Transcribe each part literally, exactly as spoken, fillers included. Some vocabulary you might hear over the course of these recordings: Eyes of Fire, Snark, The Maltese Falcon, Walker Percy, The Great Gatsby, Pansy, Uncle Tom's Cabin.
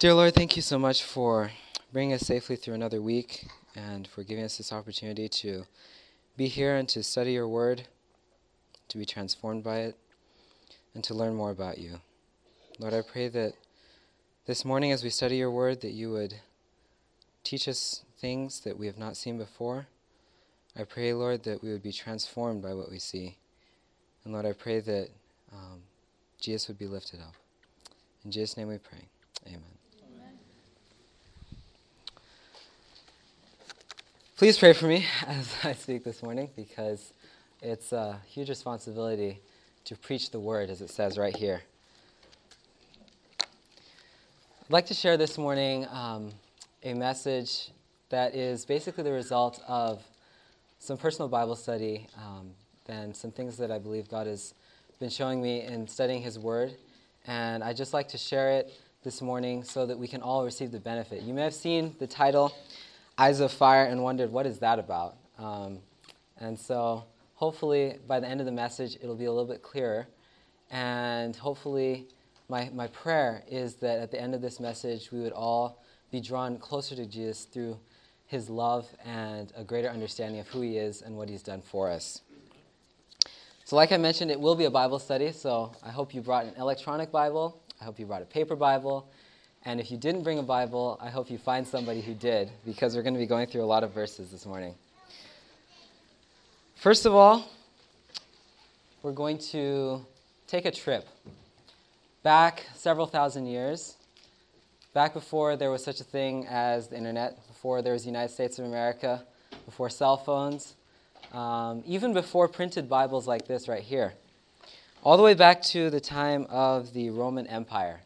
Dear Lord, thank you so much for bringing us safely through another week and for giving us this opportunity to be here and to study your word, to be transformed by it, and to learn more about you. Lord, I pray that this morning as we study your word that you would teach us things that we have not seen before. I pray, Lord, that we would be transformed by what we see. And Lord, I pray that um, Jesus would be lifted up. In Jesus' name we pray. Amen. Please pray for me as I speak this morning, because it's a huge responsibility to preach the word, as it says right here. I'd like to share this morning um, a message that is basically the result of some personal Bible study um, and some things that I believe God has been showing me in studying His Word. And I'd just like to share it this morning so that we can all receive the benefit. You may have seen the title, Eyes of Fire, and wondered, what is that about? Um, and so hopefully by the end of the message, it'll be a little bit clearer. And hopefully my, my prayer is that at the end of this message, we would all be drawn closer to Jesus through his love and a greater understanding of who he is and what he's done for us. So like I mentioned, it will be a Bible study. So I hope you brought an electronic Bible. I hope you brought a paper Bible. And if you didn't bring a Bible, I hope you find somebody who did, because we're going to be going through a lot of verses this morning. First of all, we're going to take a trip back several thousand years, back before there was such a thing as the internet, before there was the United States of America, before cell phones, um, even before printed Bibles like this right here, all the way back to the time of the Roman Empire.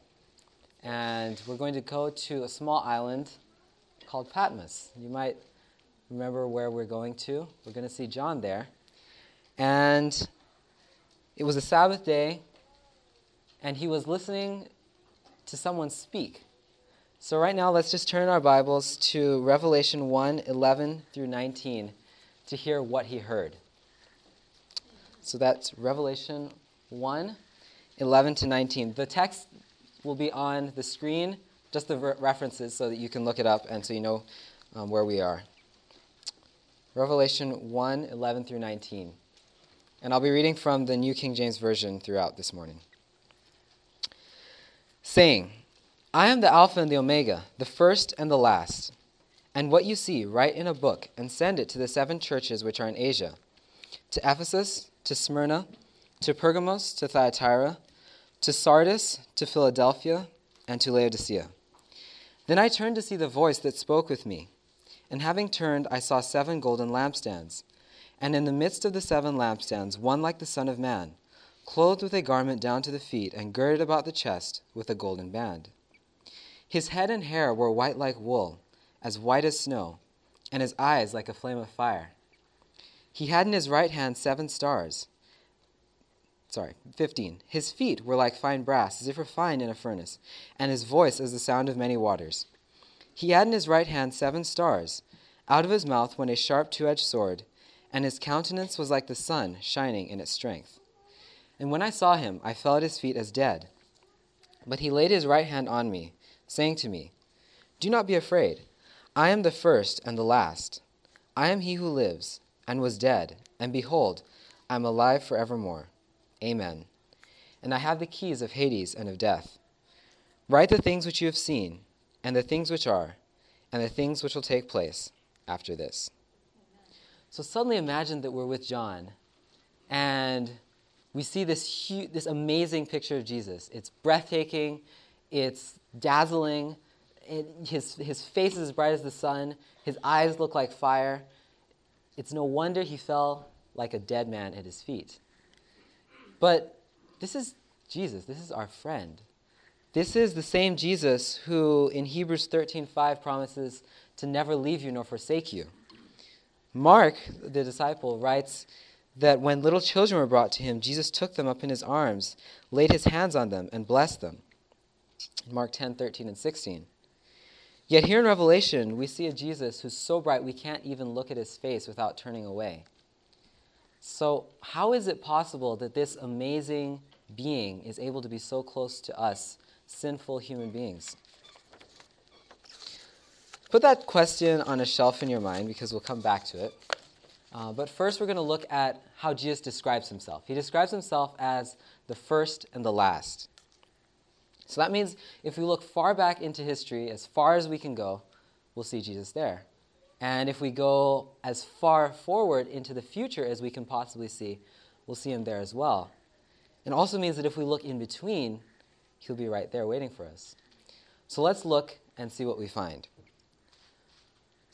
And we're going to go to a small island called Patmos. You might remember where we're going to. We're going to see John there. And it was a Sabbath day, and he was listening to someone speak. So right now, let's just turn our Bibles to Revelation one, eleven through nineteen to hear what he heard. So that's Revelation one, eleven to nineteen. The text will be on the screen, just the re- references so that you can look it up and so you know um, where we are. Revelation one, eleven through nineteen. And I'll be reading from the New King James Version throughout this morning. Saying, I am the Alpha and the Omega, the first and the last. And what you see, write in a book and send it to the seven churches which are in Asia, to Ephesus, to Smyrna, to Pergamos, to Thyatira, to Sardis, to Philadelphia, and to Laodicea. Then I turned to see the voice that spoke with me. And having turned, I saw seven golden lampstands. And in the midst of the seven lampstands, one like the Son of Man, clothed with a garment down to the feet, and girded about the chest with a golden band. His head and hair were white like wool, as white as snow, and his eyes like a flame of fire. He had in his right hand seven stars. Sorry, fifteen. His feet were like fine brass, as if refined in a furnace, and his voice as the sound of many waters. He had in his right hand seven stars. Out of his mouth went a sharp two-edged sword, and his countenance was like the sun shining in its strength. And when I saw him, I fell at his feet as dead. But he laid his right hand on me, saying to me, Do not be afraid. I am the first and the last. I am he who lives and was dead, and behold, I am alive forevermore. Amen. And I have the keys of Hades and of death. Write the things which you have seen, and the things which are, and the things which will take place after this. Amen. So suddenly imagine that we're with John, and we see this huge, this amazing picture of Jesus. It's breathtaking, it's dazzling, it, his, his face is as bright as the sun, his eyes look like fire. It's no wonder he fell like a dead man at his feet. But this is Jesus. This is our friend. This is the same Jesus who in Hebrews thirteen five promises to never leave you nor forsake you. Mark, the disciple, writes that when little children were brought to him, Jesus took them up in his arms, laid his hands on them, and blessed them. Mark ten, thirteen, and sixteen. Yet here in Revelation, we see a Jesus who's so bright we can't even look at his face without turning away. So how is it possible that this amazing being is able to be so close to us, sinful human beings? Put that question on a shelf in your mind because we'll come back to it. Uh, but first we're going to look at how Jesus describes himself. He describes himself as the first and the last. So that means if we look far back into history, as far as we can go, we'll see Jesus there. And if we go as far forward into the future as we can possibly see, we'll see him there as well. It also means that if we look in between, he'll be right there waiting for us. So let's look and see what we find.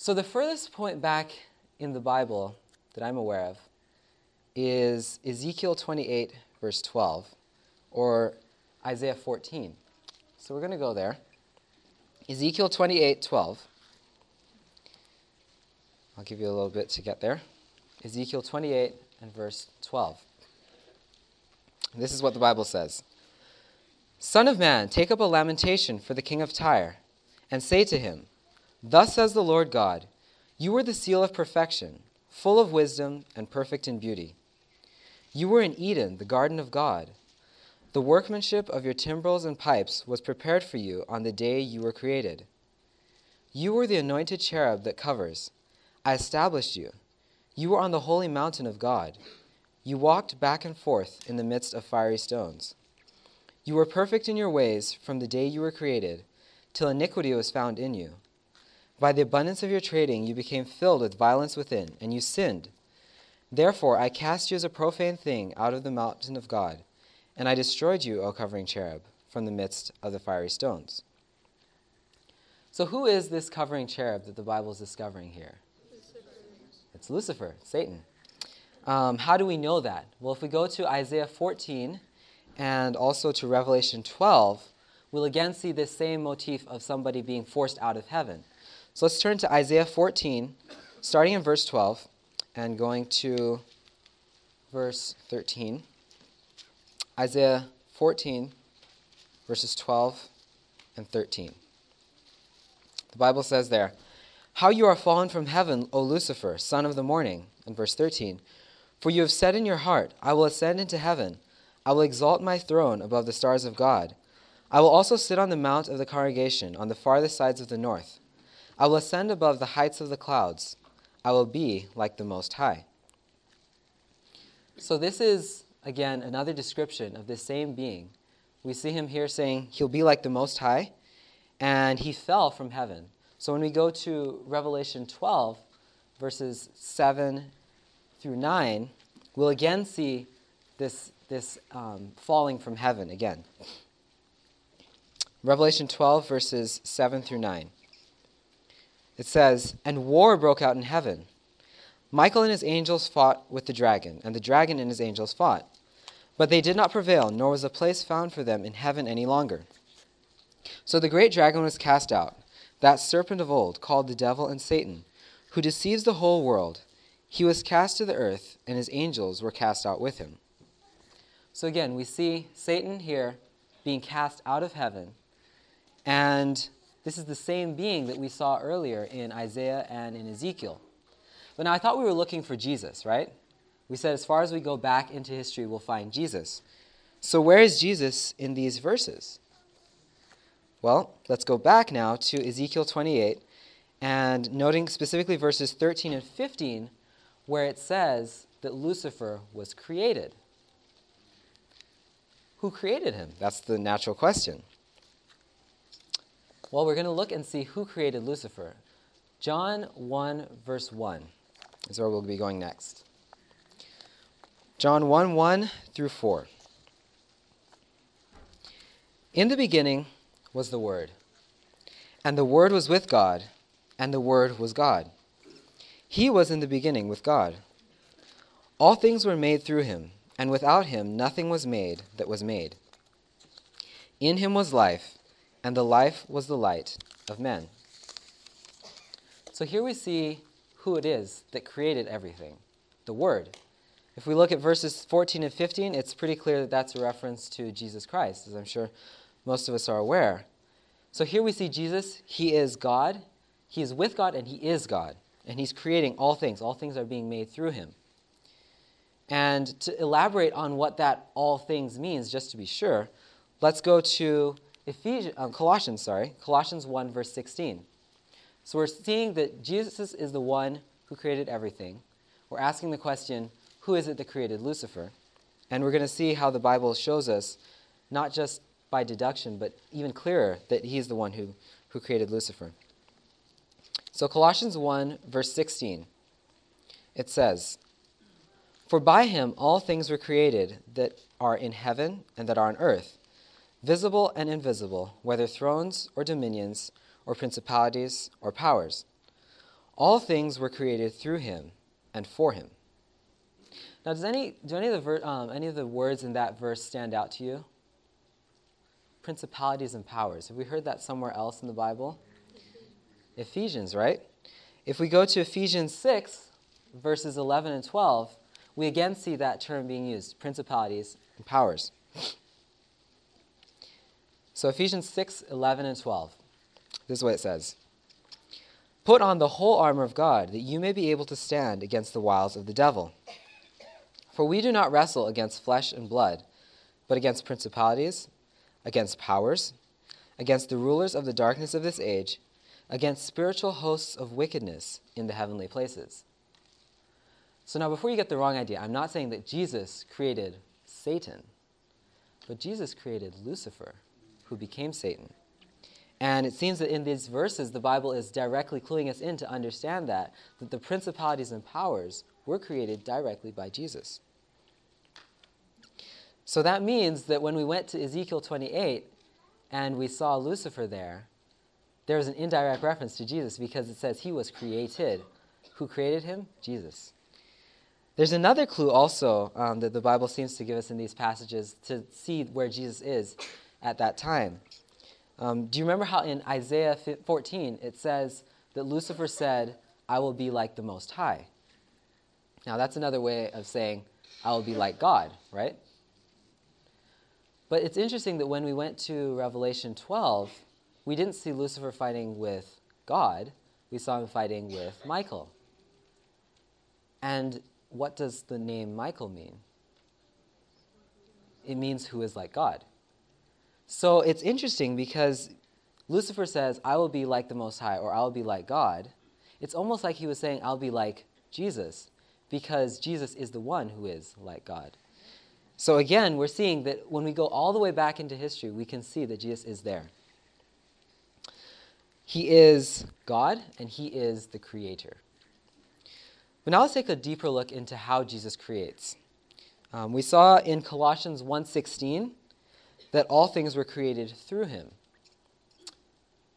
So the furthest point back in the Bible that I'm aware of is Ezekiel twenty-eight, verse twelve, or Isaiah fourteen. So we're going to go there. Ezekiel twenty-eight, twelve. I'll give you a little bit to get there. Ezekiel twenty-eight and verse twelve. This is what the Bible says. Son of man, take up a lamentation for the king of Tyre, and say to him, Thus says the Lord God, you were the seal of perfection, full of wisdom and perfect in beauty. You were in Eden, the garden of God. The workmanship of your timbrels and pipes was prepared for you on the day you were created. You were the anointed cherub that covers. I established you. You were on the holy mountain of God. You walked back and forth in the midst of fiery stones. You were perfect in your ways from the day you were created, till iniquity was found in you. By the abundance of your trading you became filled with violence within, and you sinned. Therefore I cast you as a profane thing out of the mountain of God, and I destroyed you, O covering cherub, from the midst of the fiery stones. So who is this covering cherub that the Bible is discovering here? Lucifer. It's Lucifer, Satan. Um, how do we know that? Well, if we go to Isaiah fourteen and also to Revelation twelve, we'll again see this same motif of somebody being forced out of heaven. So let's turn to Isaiah fourteen, starting in verse twelve and going to verse thirteen. Isaiah fourteen, verses twelve and thirteen. The Bible says there, How you are fallen from heaven, O Lucifer, son of the morning, in verse thirteen. For you have said in your heart, I will ascend into heaven. I will exalt my throne above the stars of God. I will also sit on the mount of the congregation on the farthest sides of the north. I will ascend above the heights of the clouds. I will be like the Most High. So this is, again, another description of this same being. We see him here saying he'll be like the Most High, and he fell from heaven. So when we go to Revelation twelve, verses seven through nine, we'll again see this, this um, falling from heaven again. Revelation twelve, verses seven through nine. It says, And war broke out in heaven. Michael and his angels fought with the dragon, and the dragon and his angels fought. But they did not prevail, nor was a place found for them in heaven any longer. So the great dragon was cast out, that serpent of old, called the devil and Satan, who deceives the whole world. He was cast to the earth, and his angels were cast out with him. So again, we see Satan here being cast out of heaven. And this is the same being that we saw earlier in Isaiah and in Ezekiel. But now I thought we were looking for Jesus, right? We said as far as we go back into history, we'll find Jesus. So where is Jesus in these verses? Well, let's go back now to Ezekiel twenty-eight, and noting specifically verses thirteen and fifteen, where it says that Lucifer was created. Who created him? That's the natural question. Well, we're going to look and see who created Lucifer. John one, verse one is where we'll be going next. John one, one through four. In the beginning was the Word, and the Word was with God, and the Word was God. He was in the beginning with God. All things were made through him, and without him nothing was made that was made. In him was life, and the life was the light of men. So here we see who it is that created everything, the Word. If we look at verses fourteen and fifteen, it's pretty clear that that's a reference to Jesus Christ, as I'm sure most of us are aware. So here we see Jesus, he is God, he is with God, and he is God, and he's creating all things. All things are being made through him. And to elaborate on what that all things means, just to be sure, let's go to Ephesians, um, Colossians, sorry, Colossians one, verse sixteen. So we're seeing that Jesus is the one who created everything. We're asking the question, who is it that created Lucifer? And we're going to see how the Bible shows us, not just by deduction, but even clearer, that he's the one who, who created Lucifer. So Colossians one, verse sixteen, it says, "For by him all things were created that are in heaven and that are on earth, visible and invisible, whether thrones or dominions or principalities or powers. All things were created through him and for him." Now, does any do any of the ver, um, any of the words in that verse stand out to you? Principalities and powers. Have we heard that somewhere else in the Bible? Ephesians, right? If we go to Ephesians six, verses eleven and twelve, we again see that term being used, principalities and powers. So Ephesians six, eleven and twelve. This is what it says. "Put on the whole armor of God, that you may be able to stand against the wiles of the devil. For we do not wrestle against flesh and blood, but against principalities, against powers, against the rulers of the darkness of this age, against spiritual hosts of wickedness in the heavenly places." So now, before you get the wrong idea, I'm not saying that Jesus created Satan, but Jesus created Lucifer, who became Satan. And it seems that in these verses, the Bible is directly cluing us in to understand that, that the principalities and powers were created directly by Jesus. So that means that when we went to Ezekiel twenty-eight and we saw Lucifer there, there's an indirect reference to Jesus, because it says he was created. Who created him? Jesus. There's another clue also um, that the Bible seems to give us in these passages to see where Jesus is at that time. Um, do you remember how in Isaiah fourteen it says that Lucifer said, "I will be like the Most High"? Now that's another way of saying, "I will be like God," right? But it's interesting that when we went to Revelation twelve, we didn't see Lucifer fighting with God. We saw him fighting with Michael. And what does the name Michael mean? It means "who is like God." So it's interesting, because Lucifer says, "I will be like the Most High," or "I will be like God." It's almost like he was saying, "I'll be like Jesus," because Jesus is the one who is like God. So again, we're seeing that when we go all the way back into history, we can see that Jesus is there. He is God, and he is the creator. But now let's take a deeper look into how Jesus creates. Um, we saw in Colossians one sixteen that all things were created through him.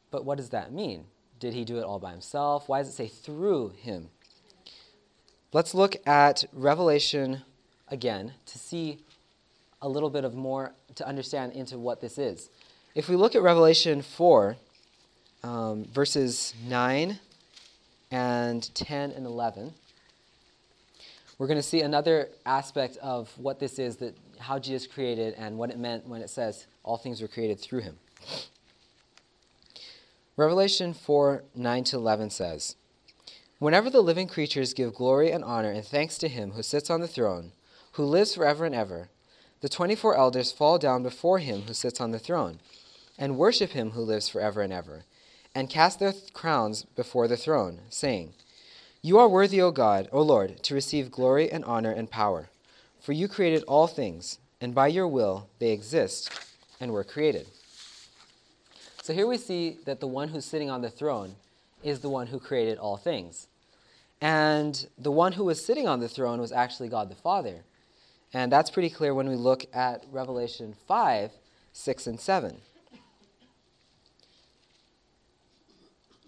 But what does that mean? Did he do it all by himself? Why does it say "through him"? Let's look at Revelation again to see a little bit of more, to understand into what this is. If we look at Revelation four, um, verses nine and ten and eleven, we're going to see another aspect of what this is, that how Jesus created and what it meant when it says all things were created through him. Revelation four, nine to eleven says, "Whenever the living creatures give glory and honor and thanks to him who sits on the throne, who lives forever and ever, the twenty-four elders fall down before him who sits on the throne, and worship him who lives forever and ever, and cast their th- crowns before the throne, saying, 'You are worthy, O God, O Lord, to receive glory and honor and power, for you created all things, and by your will they exist and were created.'" So here we see that the one who's sitting on the throne is the one who created all things. And the one who was sitting on the throne was actually God the Father. And that's pretty clear when we look at Revelation five, six, and seven.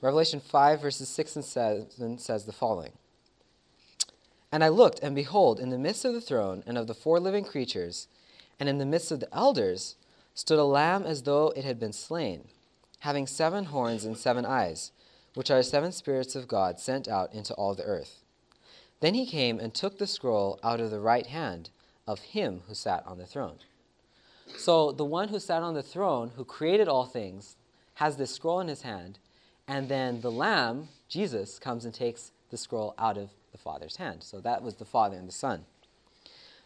Revelation five, verses six and seven says the following, "And I looked, and behold, in the midst of the throne and of the four living creatures, and in the midst of the elders, stood a lamb as though it had been slain, having seven horns and seven eyes, which are seven spirits of God sent out into all the earth. Then he came and took the scroll out of the right hand of him who sat on the throne." So the one who sat on the throne, who created all things, has this scroll in his hand. And then the Lamb, Jesus, comes and takes the scroll out of the Father's hand. So that was the Father and the Son.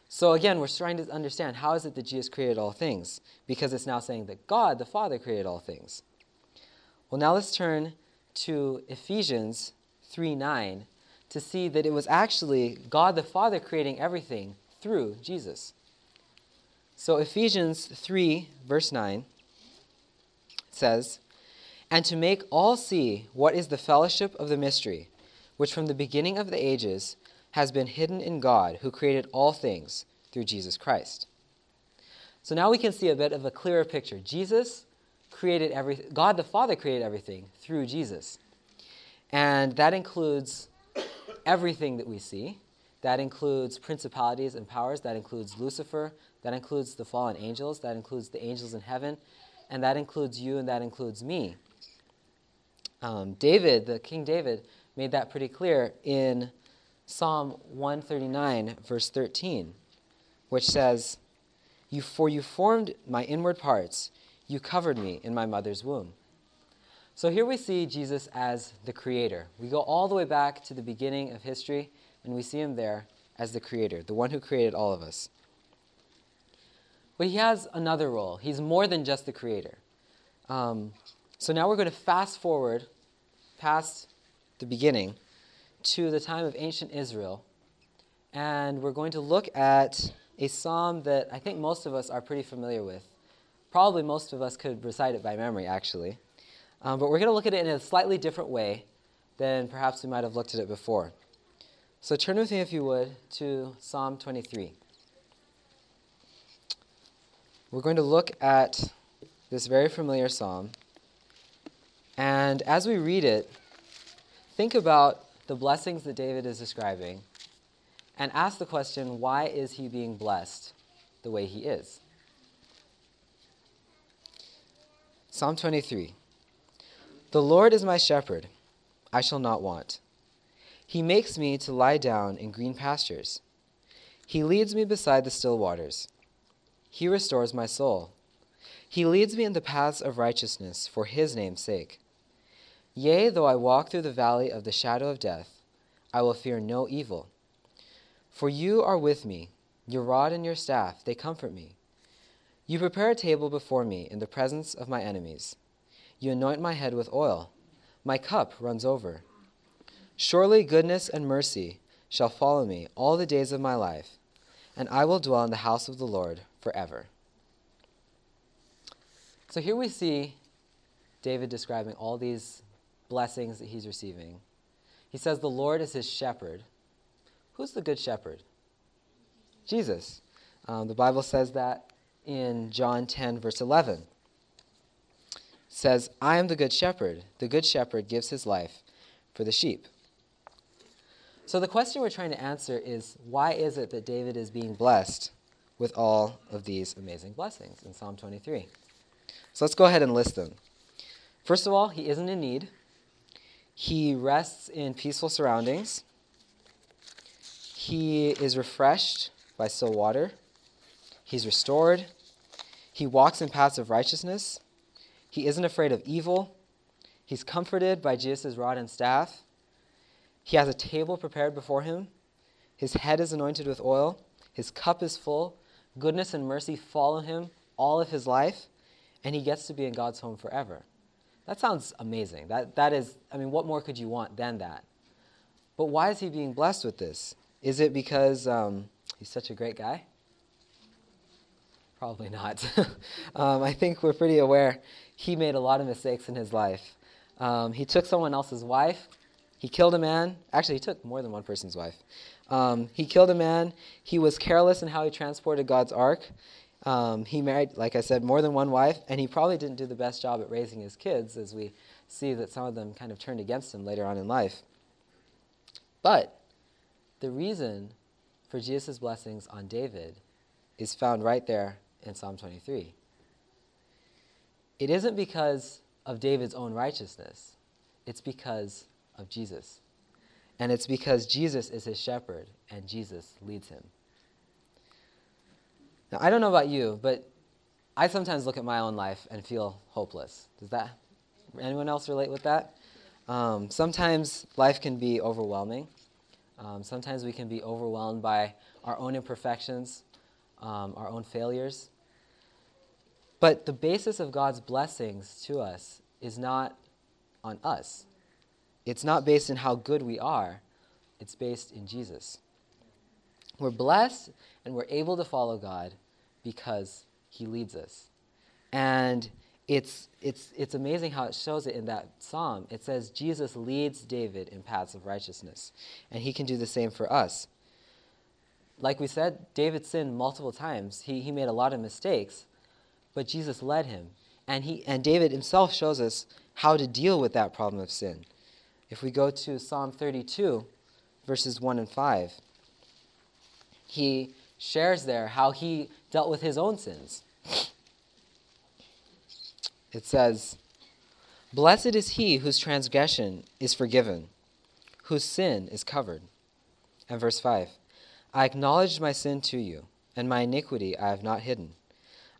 So again, we're trying to understand, how is it that Jesus created all things? Because it's now saying that God, the Father, created all things. Well, now let's turn to Ephesians three nine to see that it was actually God the Father creating everything through Jesus. So Ephesians three, verse nine says, "And to make all see what is the fellowship of the mystery, which from the beginning of the ages has been hidden in God, who created all things through Jesus Christ." So now we can see a bit of a clearer picture. Jesus created everything. God the Father created everything through Jesus. And that includes everything that we see. That includes principalities and powers. That includes Lucifer. That includes the fallen angels. That includes the angels in heaven. And that includes you, and that includes me. Um, David, the King David, made that pretty clear in Psalm one thirty-nine, verse thirteen, which says, "You, for you formed my inward parts, you covered me in my mother's womb." So here we see Jesus as the creator. We go all the way back to the beginning of history, and we see him there as the creator, the one who created all of us. But he has another role. He's more than just the creator. Um, so now we're going to fast forward past the beginning to the time of ancient Israel, and we're going to look at a psalm that I think most of us are pretty familiar with. Probably most of us could recite it by memory, actually. Um, but we're going to look at it in a slightly different way than perhaps we might have looked at it before. So turn with me, if you would, to Psalm twenty-three. We're going to look at this very familiar psalm, and as we read it, think about the blessings that David is describing and ask the question, why is he being blessed the way he is? Psalm twenty-three. "The Lord is my shepherd, I shall not want. He makes me to lie down in green pastures. He leads me beside the still waters. He restores my soul. He leads me in the paths of righteousness for his name's sake. Yea, though I walk through the valley of the shadow of death, I will fear no evil. For you are with me, your rod and your staff, they comfort me. You prepare a table before me in the presence of my enemies. You anoint my head with oil. My cup runs over. Surely goodness and mercy shall follow me all the days of my life, and I will dwell in the house of the Lord forever." So here we see David describing all these blessings that he's receiving. He says the Lord is his shepherd. Who's the good shepherd? Jesus. Um, the Bible says that in John ten, verse eleven. It says, "I am the good shepherd. The good shepherd gives his life for the sheep." So the question we're trying to answer is, why is it that David is being blessed with all of these amazing blessings in Psalm twenty-three? So let's go ahead and list them. First of all, he isn't in need. He rests in peaceful surroundings. He is refreshed by still water. He's restored. He walks in paths of righteousness. He isn't afraid of evil. He's comforted by Jesus' rod and staff. He has a table prepared before him. His head is anointed with oil. His cup is full. Goodness and mercy follow him all of his life, and he gets to be in God's home forever. That sounds amazing. That, that is, I mean, what more could you want than that? But why is he being blessed with this? Is it because um, he's such a great guy? Probably not. um, I think we're pretty aware he made a lot of mistakes in his life. Um, he took someone else's wife. He killed a man. Actually, he took more than one person's wife. Um, he killed a man. He was careless in how he transported God's ark. Um, he married, like I said, more than one wife, and he probably didn't do the best job at raising his kids, as we see that some of them kind of turned against him later on in life. But the reason for Jesus' blessings on David is found right there in Psalm twenty-three. It isn't because of David's own righteousness. It's because of Jesus. And it's because Jesus is his shepherd and Jesus leads him. Now, I don't know about you, but I sometimes look at my own life and feel hopeless. Does that, anyone else relate with that? Um, sometimes life can be overwhelming. Um, sometimes we can be overwhelmed by our own imperfections, um, our own failures. But the basis of God's blessings to us is not on us. It's not based in how good we are. It's based in Jesus. We're blessed and we're able to follow God because he leads us. And it's it's it's amazing how it shows it in that psalm. It says Jesus leads David in paths of righteousness. And he can do the same for us. Like we said, David sinned multiple times. He he made a lot of mistakes, but Jesus led him. And he and David himself shows us how to deal with that problem of sin. If we go to Psalm thirty-two, verses one and five, he shares there how he dealt with his own sins. It says, "Blessed is he whose transgression is forgiven, whose sin is covered." And verse five, "I acknowledged my sin to you, and my iniquity I have not hidden.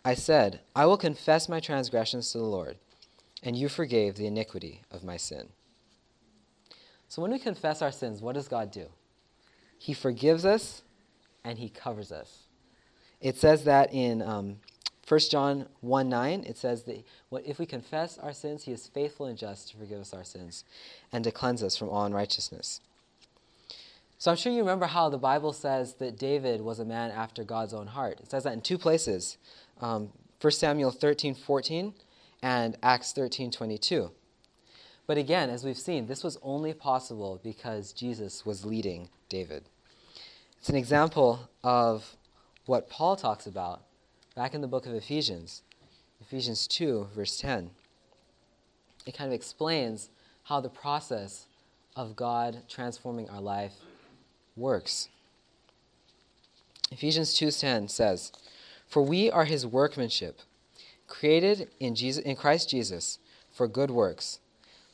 I said, I will confess my transgressions to the Lord, and you forgave the iniquity of my sin." So when we confess our sins, what does God do? He forgives us, and he covers us. It says that in um, First John one nine, it says that if we confess our sins, he is faithful and just to forgive us our sins and to cleanse us from all unrighteousness. So I'm sure you remember how the Bible says that David was a man after God's own heart. It says that in two places, um, First Samuel thirteen fourteen and Acts thirteen twenty-two. But again, as we've seen, this was only possible because Jesus was leading David. It's an example of what Paul talks about back in the book of Ephesians, Ephesians two, verse ten. It kind of explains how the process of God transforming our life works. Ephesians two ten says, "For we are his workmanship, created in Jesus, in Christ Jesus for good works,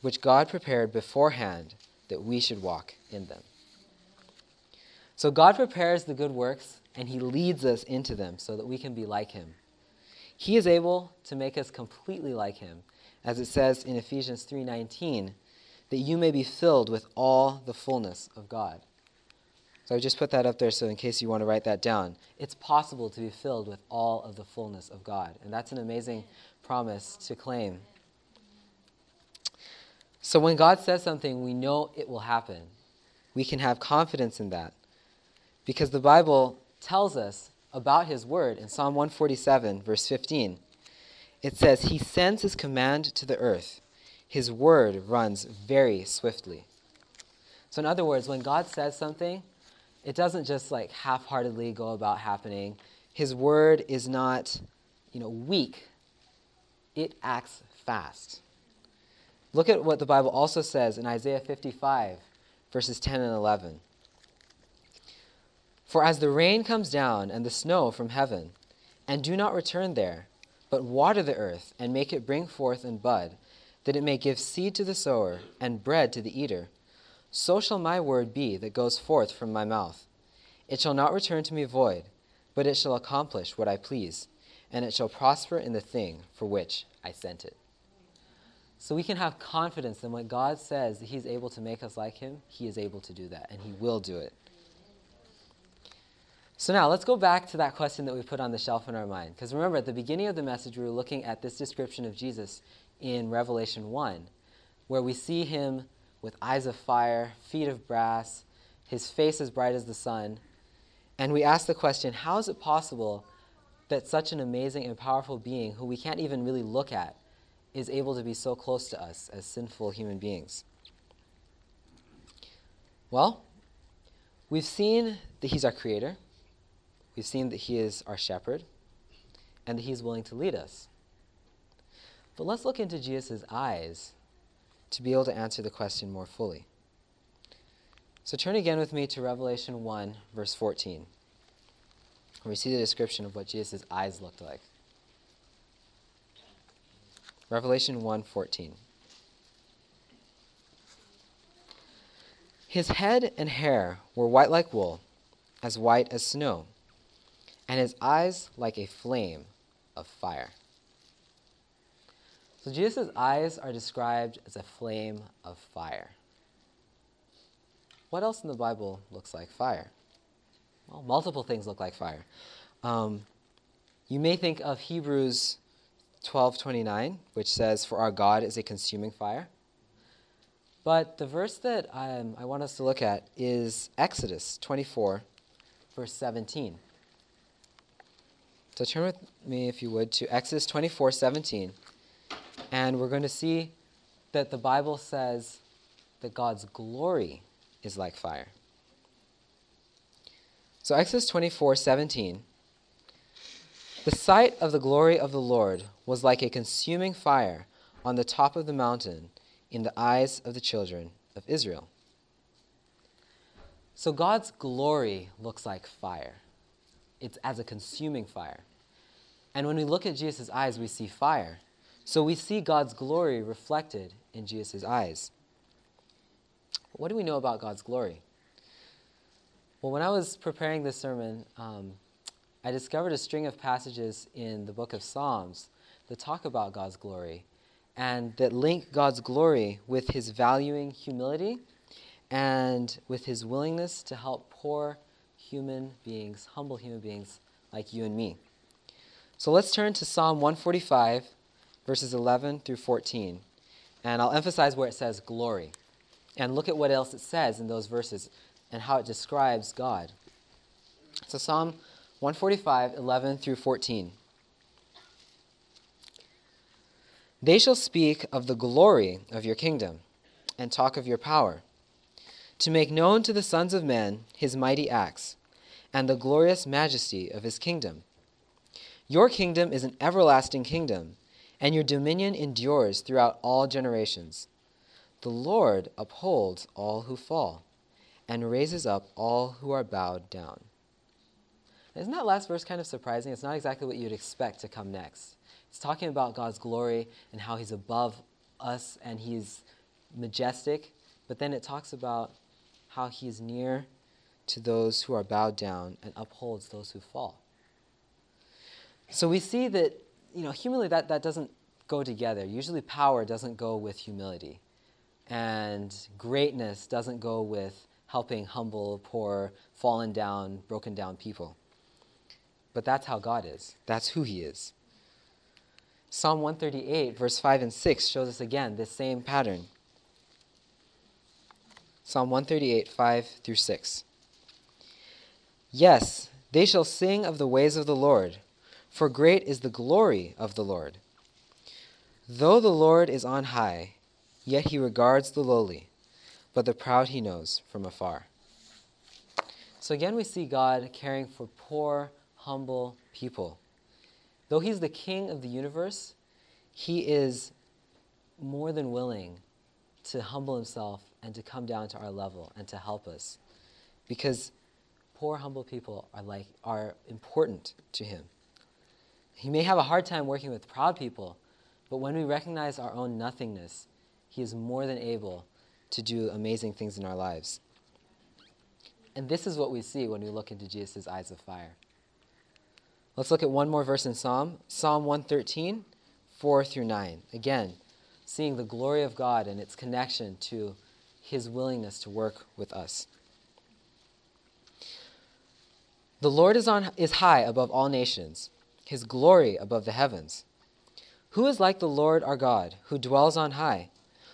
which God prepared beforehand that we should walk in them." So God prepares the good works, and he leads us into them so that we can be like him. He is able to make us completely like him, as it says in Ephesians three nineteen, that you may be filled with all the fullness of God. So I just put that up there so in case you want to write that down. It's possible to be filled with all of the fullness of God, and that's an amazing promise to claim. So when God says something, we know it will happen. We can have confidence in that, because the Bible tells us about his word in Psalm one forty-seven, verse fifteen. It says, "He sends his command to the earth. His word runs very swiftly." So in other words, when God says something, it doesn't just like half-heartedly go about happening. His word is not, you know, weak. It acts fast. Look at what the Bible also says in Isaiah fifty-five, verses ten and eleven. "For as the rain comes down and the snow from heaven, and do not return there, but water the earth and make it bring forth and bud, that it may give seed to the sower and bread to the eater, so shall my word be that goes forth from my mouth. It shall not return to me void, but it shall accomplish what I please, and it shall prosper in the thing for which I sent it." So we can have confidence that when God says that he's able to make us like him, he is able to do that, and he will do it. So now let's go back to that question that we put on the shelf in our mind. Because remember, at the beginning of the message, we were looking at this description of Jesus in Revelation one, where we see him with eyes of fire, feet of brass, his face as bright as the sun. And we asked the question, how is it possible that such an amazing and powerful being, who we can't even really look at, is able to be so close to us as sinful human beings? Well, we've seen that he's our creator. We've seen that he is our shepherd and that he's willing to lead us. But let's look into Jesus' eyes to be able to answer the question more fully. So turn again with me to Revelation one, verse fourteen, where we see the description of what Jesus' eyes looked like. Revelation one fourteen. "His head and hair were white like wool, as white as snow, and his eyes like a flame of fire." So Jesus' eyes are described as a flame of fire. What else in the Bible looks like fire? Well, multiple things look like fire. Um, you may think of Hebrews twelve twenty-nine, which says, "For our God is a consuming fire." But the verse that um, I want us to look at is Exodus twenty-four, verse seventeen. So turn with me, if you would, to Exodus twenty-four, seventeen. And we're going to see that the Bible says that God's glory is like fire. So Exodus twenty-four, seventeen. The sight of the glory of the Lord was like a consuming fire on the top of the mountain in the eyes of the children of Israel. So God's glory looks like fire. It's as a consuming fire. And when we look at Jesus' eyes, we see fire. So we see God's glory reflected in Jesus' eyes. What do we know about God's glory? Well, when I was preparing this sermon, um, I discovered a string of passages in the book of Psalms that talk about God's glory and that link God's glory with his valuing humility and with his willingness to help poor human beings, humble human beings like you and me. So let's turn to Psalm one forty-five, verses eleven through fourteen. And I'll emphasize where it says glory. And look at what else it says in those verses and how it describes God. So Psalm one forty-five, eleven through fourteen. They shall speak of the glory of your kingdom and talk of your power, to make known to the sons of men his mighty acts and the glorious majesty of his kingdom. Your kingdom is an everlasting kingdom, and your dominion endures throughout all generations. The Lord upholds all who fall and raises up all who are bowed down. Isn't that last verse kind of surprising? It's not exactly what you'd expect to come next. It's talking about God's glory and how he's above us and he's majestic. But then it talks about how he's near to those who are bowed down and upholds those who fall. So we see that, you know, humility, that, that doesn't go together. Usually power doesn't go with humility. And greatness doesn't go with helping humble, poor, fallen down, broken down people. But that's how God is. That's who he is. Psalm one thirty-eight, verse five and six shows us again this same pattern. Psalm one thirty-eight, five through six. Yes, they shall sing of the ways of the Lord, for great is the glory of the Lord. Though the Lord is on high, yet he regards the lowly, but the proud he knows from afar. So again, we see God caring for poor, humble people. Though he's the king of the universe, he is more than willing to humble himself and to come down to our level and to help us, because poor, humble people are like are important to him. He may have a hard time working with proud people, but when we recognize our own nothingness, he is more than able to do amazing things in our lives. And this is what we see when we look into Jesus' eyes of fire. Let's look at one more verse in Psalm, Psalm one thirteen, four through nine. Again, seeing the glory of God and its connection to his willingness to work with us. The Lord is on is high above all nations, his glory above the heavens. Who is like the Lord our God, who dwells on high,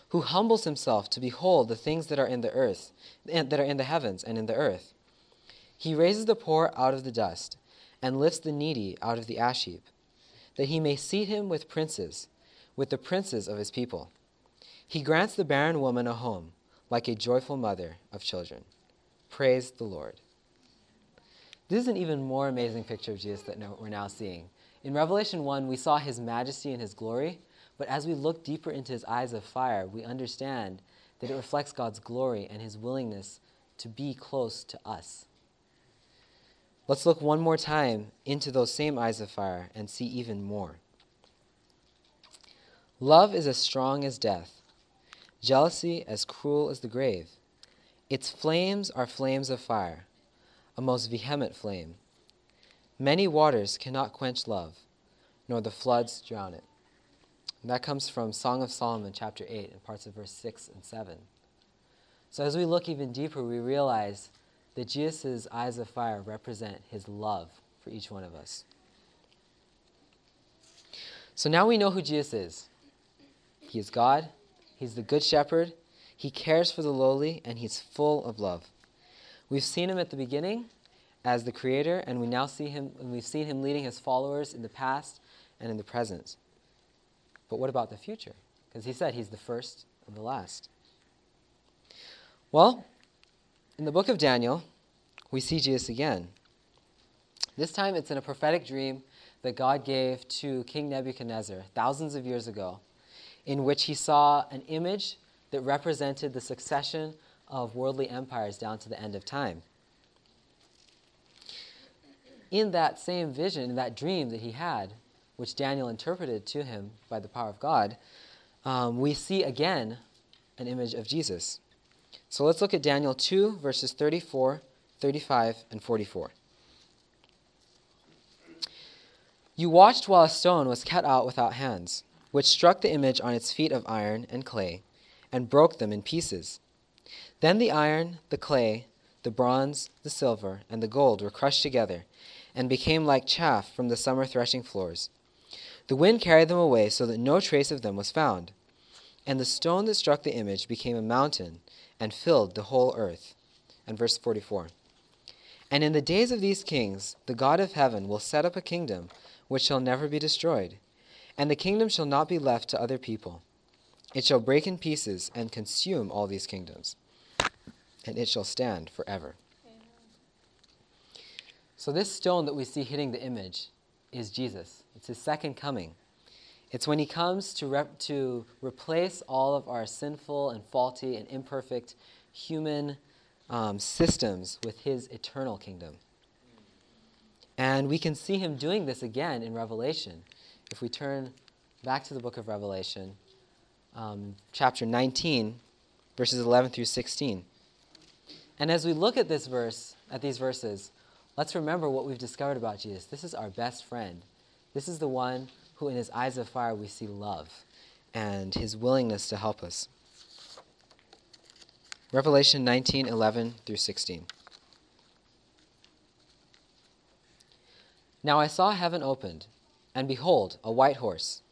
who humbles himself to behold the things that are in the earth, that are in the heavens and in the earth? He raises the poor out of the dust and lifts the needy out of the ash heap, that he may seat him with princes, with the princes of his people. He grants the barren woman a home, like a joyful mother of children. Praise the Lord. This is an even more amazing picture of Jesus that we're now seeing. In Revelation one, we saw his majesty and his glory, but as we look deeper into his eyes of fire, we understand that it reflects God's glory and his willingness to be close to us. Let's look one more time into those same eyes of fire and see even more. Love is as strong as death, jealousy as cruel as the grave. Its flames are flames of fire, a most vehement flame. Many waters cannot quench love, nor the floods drown it. And that comes from Song of Solomon, chapter eight, and parts of verse six and seven. So as we look even deeper, we realize that Jesus' eyes of fire represent his love for each one of us. So now we know who Jesus is. He is God. He's the good shepherd. He cares for the lowly, and he's full of love. We've seen him at the beginning as the creator, and we now see him, and we've seen him leading his followers in the past and in the present. But what about the future? Because he said he's the first and the last. Well, in the book of Daniel, we see Jesus again. This time it's in a prophetic dream that God gave to King Nebuchadnezzar thousands of years ago, in which he saw an image that represented the succession of worldly empires down to the end of time. In that same vision, in that dream that he had, which Daniel interpreted to him by the power of God, um, we see again an image of Jesus. So let's look at Daniel two, verses thirty-four, thirty-five, and forty-four. You watched while a stone was cut out without hands, which struck the image on its feet of iron and clay, and broke them in pieces. Then the iron, the clay, the bronze, the silver, and the gold were crushed together, and became like chaff from the summer threshing floors. The wind carried them away so that no trace of them was found. And the stone that struck the image became a mountain, and filled the whole earth. And verse forty-four. And in the days of these kings, the God of heaven will set up a kingdom which shall never be destroyed, and the kingdom shall not be left to other people. It shall break in pieces and consume all these kingdoms, and it shall stand forever. Amen. So this stone that we see hitting the image is Jesus. It's his second coming. It's when he comes to, rep- to replace all of our sinful and faulty and imperfect human um, systems with his eternal kingdom. And we can see him doing this again in Revelation. If we turn back to the book of Revelation, Um, chapter nineteen, verses eleven through sixteen. And as we look at this verse, at these verses, let's remember what we've discovered about Jesus. This is our best friend. This is the one who in his eyes of fire we see love and his willingness to help us. Revelation nineteen, eleven through sixteen. Now I saw heaven opened, and behold, a white horse.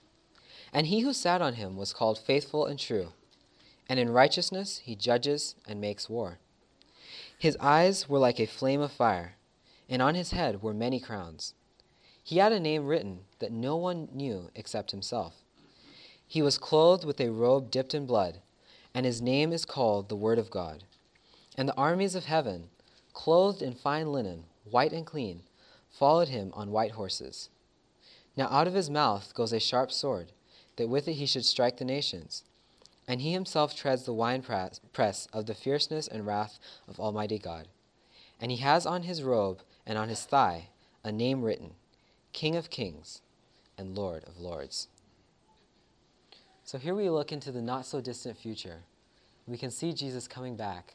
And he who sat on him was called Faithful and True, and in righteousness he judges and makes war. His eyes were like a flame of fire, and on his head were many crowns. He had a name written that no one knew except himself. He was clothed with a robe dipped in blood, and his name is called the Word of God. And the armies of heaven, clothed in fine linen, white and clean, followed him on white horses. Now out of his mouth goes a sharp sword, that with it he should strike the nations. And he himself treads the winepress of the fierceness and wrath of Almighty God. And he has on his robe and on his thigh a name written, King of Kings and Lord of Lords. So here we look into the not-so-distant future. We can see Jesus coming back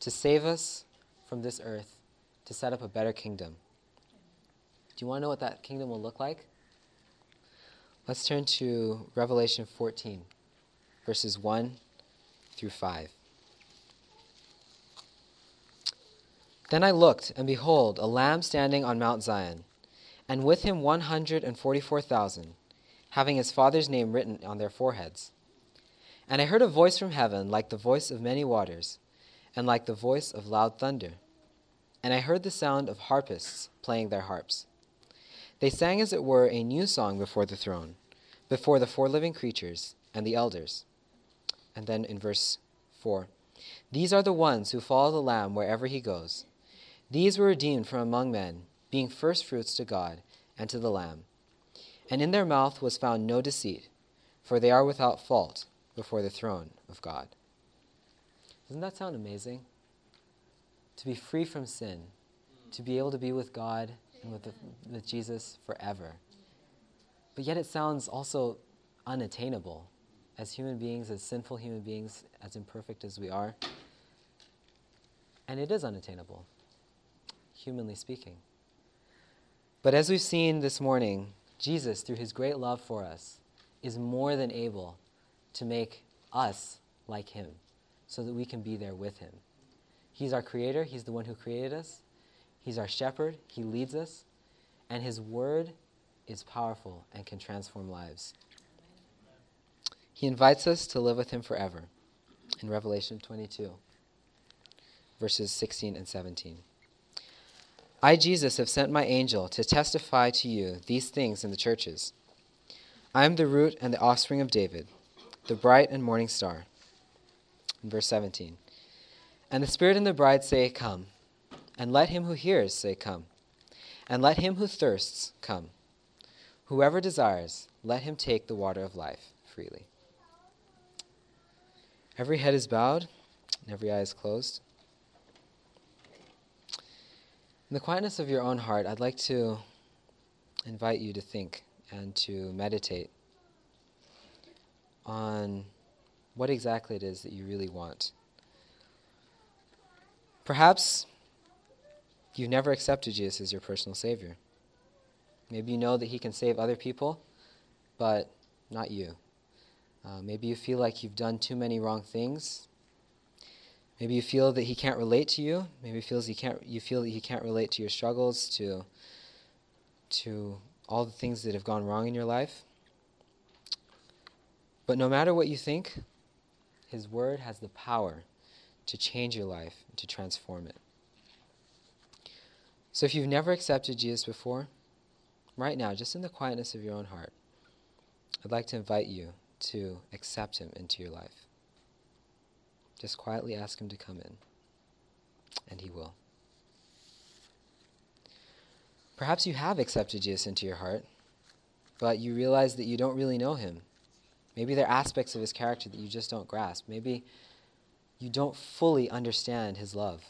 to save us from this earth, to set up a better kingdom. Do you want to know what that kingdom will look like? Let's turn to Revelation fourteen, verses one through five. Then I looked, and behold, a lamb standing on Mount Zion, and with him one hundred forty-four thousand, having his Father's name written on their foreheads. And I heard a voice from heaven, like the voice of many waters, and like the voice of loud thunder. And I heard the sound of harpists playing their harps. They sang, as it were, a new song before the throne, before the four living creatures and the elders. And then in verse four, these are the ones who follow the Lamb wherever he goes. These were redeemed from among men, being firstfruits to God and to the Lamb. And in their mouth was found no deceit, for they are without fault before the throne of God. Doesn't that sound amazing? To be free from sin, to be able to be with God and with, the, with Jesus forever. But yet it sounds also unattainable. As human beings, as sinful human beings, as imperfect as we are. And it is unattainable, humanly speaking. But as we've seen this morning, Jesus, through his great love for us, is more than able to make us like him, so that we can be there with him. He's our creator. He's the one who created us. He's our shepherd, he leads us, and his word is powerful and can transform lives. He invites us to live with him forever, in Revelation twenty-two, verses sixteen and seventeen. I, Jesus, have sent my angel to testify to you these things in the churches. I am the root and the offspring of David, the bright and morning star. In verse seventeen. And the Spirit and the bride say, come. And let him who hears say, come. And let him who thirsts come. Whoever desires, let him take the water of life freely. Every head is bowed, and every eye is closed. In the quietness of your own heart, I'd like to invite you to think and to meditate on what exactly it is that you really want. Perhaps you've never accepted Jesus as your personal Savior. Maybe you know that He can save other people, but not you. Uh, maybe you feel like you've done too many wrong things. Maybe you feel that He can't relate to you. Maybe you feel, he can't, you feel that He can't relate to your struggles, to, to all the things that have gone wrong in your life. But no matter what you think, His Word has the power to change your life, to transform it. So if you've never accepted Jesus before, right now, just in the quietness of your own heart, I'd like to invite you to accept Him into your life. Just quietly ask Him to come in, and He will. Perhaps you have accepted Jesus into your heart, but you realize that you don't really know Him. Maybe there are aspects of His character that you just don't grasp. Maybe you don't fully understand His love.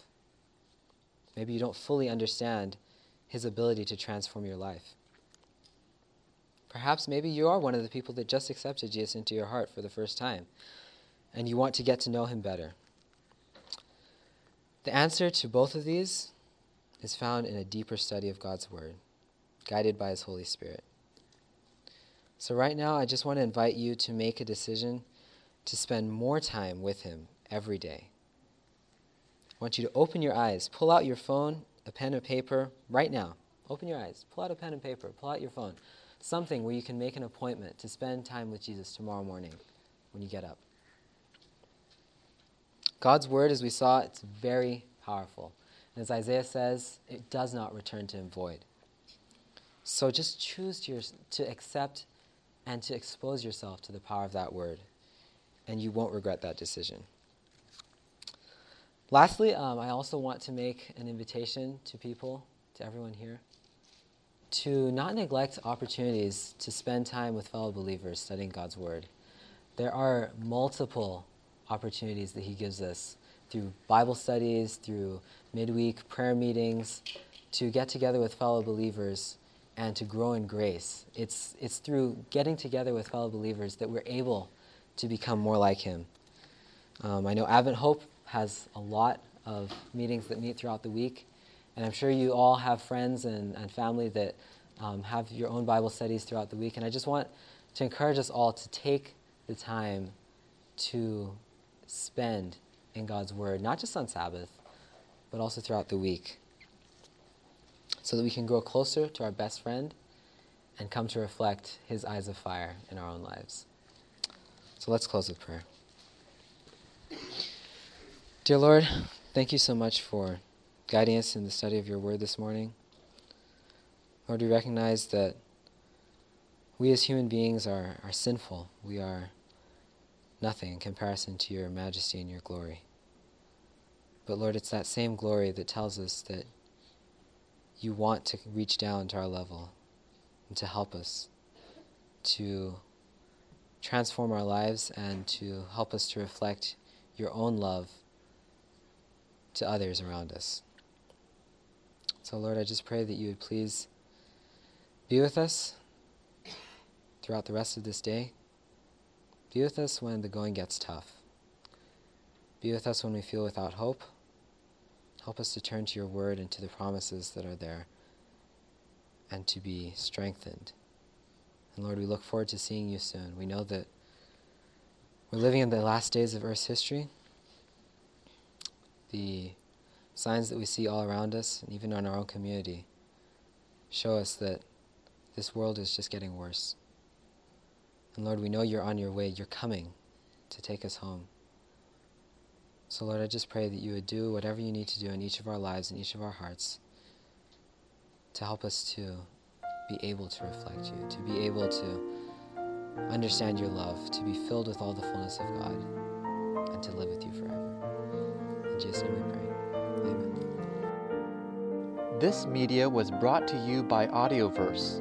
Maybe you don't fully understand His ability to transform your life. Perhaps maybe you are one of the people that just accepted Jesus into your heart for the first time, and you want to get to know Him better. The answer to both of these is found in a deeper study of God's Word, guided by His Holy Spirit. So right now, I just want to invite you to make a decision to spend more time with Him every day. I want you to open your eyes, pull out your phone, a pen and paper, right now. Open your eyes, pull out a pen and paper, pull out your phone. Something where you can make an appointment to spend time with Jesus tomorrow morning when you get up. God's Word, as we saw, it's very powerful. And as Isaiah says, it does not return to Him void. So just choose to, your, to accept and to expose yourself to the power of that Word, and you won't regret that decision. Lastly, um, I also want to make an invitation to people, to everyone here, to not neglect opportunities to spend time with fellow believers studying God's Word. There are multiple opportunities that He gives us through Bible studies, through midweek prayer meetings, to get together with fellow believers and to grow in grace. It's, it's through getting together with fellow believers that we're able to become more like Him. Um, I know Advent Hope has a lot of meetings that meet throughout the week. And I'm sure you all have friends and, and family that um, have your own Bible studies throughout the week. And I just want to encourage us all to take the time to spend in God's Word, not just on Sabbath, but also throughout the week, so that we can grow closer to our best friend and come to reflect His eyes of fire in our own lives. So let's close with prayer. Dear Lord, thank You so much for guiding us in the study of Your Word this morning. Lord, we recognize that we as human beings are, are sinful. We are nothing in comparison to Your majesty and Your glory. But Lord, it's that same glory that tells us that You want to reach down to our level and to help us, to transform our lives and to help us to reflect Your own love to others around us. So Lord, I just pray that You would please be with us throughout the rest of this day. Be with us when the going gets tough. Be with us when we feel without hope. Help us to turn to Your Word and to the promises that are there and to be strengthened. And Lord, we look forward to seeing You soon. We know that we're living in the last days of Earth's history. The signs that we see all around us, and even in our own community, show us that this world is just getting worse. And Lord, we know You're on Your way. You're coming to take us home. So Lord, I just pray that you would do whatever you need to do in each of our lives, in each of our hearts, to help us to be able to reflect you, to be able to understand your love, to be filled with all the fullness of God, and to live with you forever. In Jesus' name we pray. Amen. This media was brought to you by Audioverse,